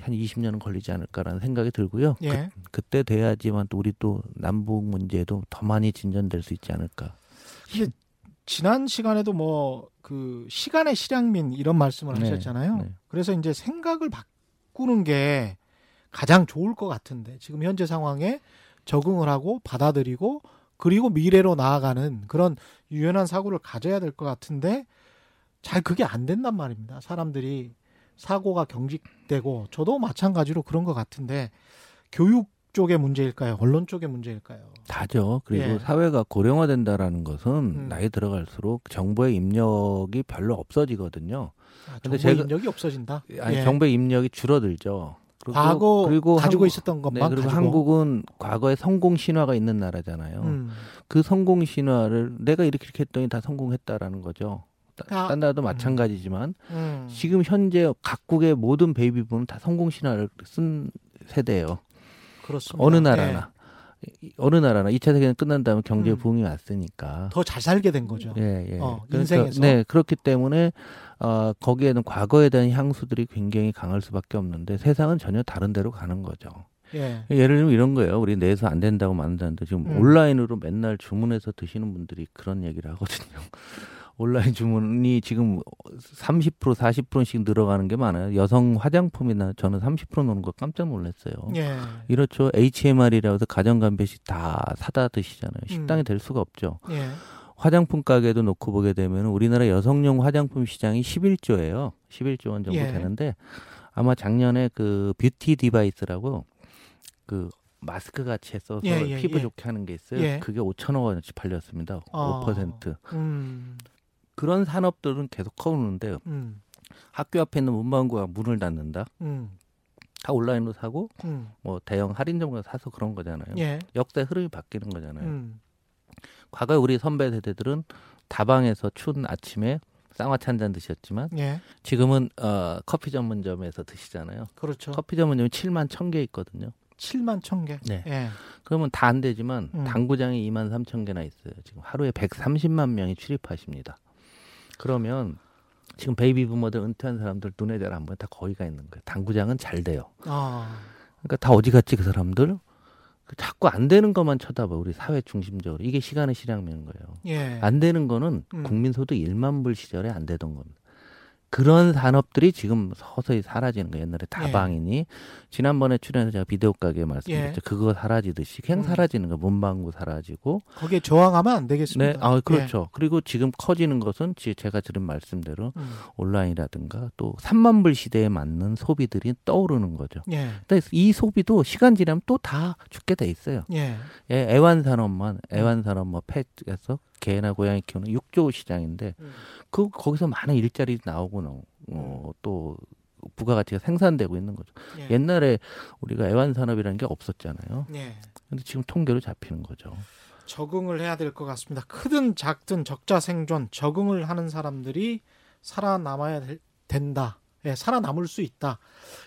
한 이십 년은 걸리지 않을까라는 생각이 들고요. 예. 그, 그때 돼야지만 또 우리 또 남북 문제도 더 많이 진전될 수 있지 않을까. 이게 지난 시간에도 뭐 그 시간의 실향민 이런 말씀을 네. 하셨잖아요. 네. 그래서 이제 생각을 바꾸는 게 가장 좋을 것 같은데 지금 현재 상황에 적응을 하고 받아들이고 그리고 미래로 나아가는 그런 유연한 사고를 가져야 될 것 같은데 잘 그게 안 된단 말입니다. 사람들이 사고가 경직되고 저도 마찬가지로 그런 것 같은데 교육 쪽의 문제일까요? 언론 쪽의 문제일까요? 다죠. 그리고 예. 사회가 고령화된다라는 것은 음. 나이 들어갈수록 정보의 입력이 별로 없어지거든요. 아, 정보의 제가, 입력이 없어진다? 아니, 예. 정보의 입력이 줄어들죠. 그리고, 과거 그리고 가지고 한국, 있었던 것만 네, 그리고 가지고. 한국은 과거에 성공 신화가 있는 나라잖아요. 음. 그 성공 신화를 내가 이렇게 이렇게 했더니 다 성공했다라는 거죠. 아, 딴 나라도 음. 마찬가지지만 음. 지금 현재 각국의 모든 베이비붐은 다 성공 신화를 쓴 세대예요. 그렇습니다. 어느 나라나. 예. 어느 나라나 이 차 세계는 끝난 다음에 경제 부흥이 음. 왔으니까 더 잘 살게 된 거죠. 예, 예. 어, 인생에서. 그러니까, 네, 그렇기 때문에 어, 거기에는 과거에 대한 향수들이 굉장히 강할 수밖에 없는데 세상은 전혀 다른 데로 가는 거죠. 예. 예를 들면 이런 거예요. 우리 내에서 안 된다고 만든다는데 지금 음. 온라인으로 맨날 주문해서 드시는 분들이 그런 얘기를 하거든요. 온라인 주문이 지금 삼십 퍼센트, 사십 퍼센트씩 늘어가는 게 많아요. 여성 화장품이나 저는 삼십 퍼센트 노는 거 깜짝 놀랐어요. 예. 이렇죠. 에이치엠알이라고 해서 가정간배식 다 사다 드시잖아요. 식당이 음. 될 수가 없죠. 예. 화장품 가게도 놓고 보게 되면 우리나라 여성용 화장품 시장이 십일 조예요. 십일 조 원 정도 예. 되는데 아마 작년에 그 뷰티 디바이스라고 그 마스크 같이 써서 예, 예, 피부 예. 좋게 하는 게 있어요. 예. 그게 오천억 원어치 팔렸습니다. 어. 오 퍼센트. 음. 그런 산업들은 계속 커오는데 음. 학교 앞에 있는 문방구가 문을 닫는다. 음. 다 온라인으로 사고 음. 뭐 대형 할인점 가서 사서 그런 거잖아요. 예. 역사의 흐름이 바뀌는 거잖아요. 음. 과거에 우리 선배 세대들은 다방에서 추운 아침에 쌍화차 한잔 드셨지만 예. 지금은 어, 커피 전문점에서 드시잖아요. 그렇죠. 커피 전문점이 칠만 천 개 있거든요. 칠만 천 개? 네. 예. 그러면 다 안 되지만 음. 당구장이 이만 삼천 개나 있어요. 지금 하루에 백삼십만 명이 출입하십니다. 그러면 지금 베이비 부모들 은퇴한 사람들 눈에 잘 안 보여. 다 거기가 있는 거예요. 당구장은 잘 돼요. 아. 그러니까 다 어디 갔지 그 사람들? 자꾸 안 되는 것만 쳐다봐. 우리 사회 중심적으로. 이게 시간의 실향면인 거예요. 예. 안 되는 거는 음. 국민소득 일만 불 시절에 안 되던 겁니다. 그런 산업들이 지금 서서히 사라지는 거예요. 옛날에 다방이니. 예. 지난번에 출연해서 제가 비디오 가게 말씀드렸죠. 예. 그거 사라지듯이 그냥 음. 사라지는 거예요. 문방구 사라지고. 거기에 저항하면 안 되겠습니다. 네, 아, 그렇죠. 예. 그리고 지금 커지는 것은 제가 들은 말씀대로 음. 온라인이라든가 또 삼만 불 시대에 맞는 소비들이 떠오르는 거죠. 예. 그러니까 이 소비도 시간 지나면 또 다 죽게 돼 있어요. 예. 예, 애완산업만, 애완산업 뭐 펫에서 개나 고양이 키우는 육 조 시장인데 음. 그 거기서 많은 일자리 나오고 어, 또 부가가치가 생산되고 있는 거죠. 예. 옛날에 우리가 애완산업이라는 게 없었잖아요. 그런데 예. 지금 통계로 잡히는 거죠. 적응을 해야 될 것 같습니다. 크든 작든 적자 생존, 적응을 하는 사람들이 살아남아야 될, 된다. 예, 살아남을 수 있다.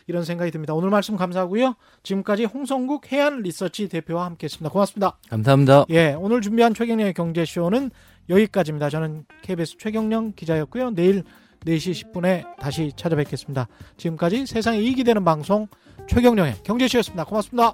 이런 생각이 듭니다. 오늘 말씀 감사하고요. 지금까지 홍성국 혜안리서치 대표와 함께했습니다. 고맙습니다. 감사합니다. 예, 오늘 준비한 최경영의 경제쇼는 여기까지입니다. 저는 케이비에스 최경령 기자였고요. 내일 네 시 십 분에 다시 찾아뵙겠습니다. 지금까지 세상에 이익이 되는 방송 최경령의 경제쇼였습니다. 고맙습니다.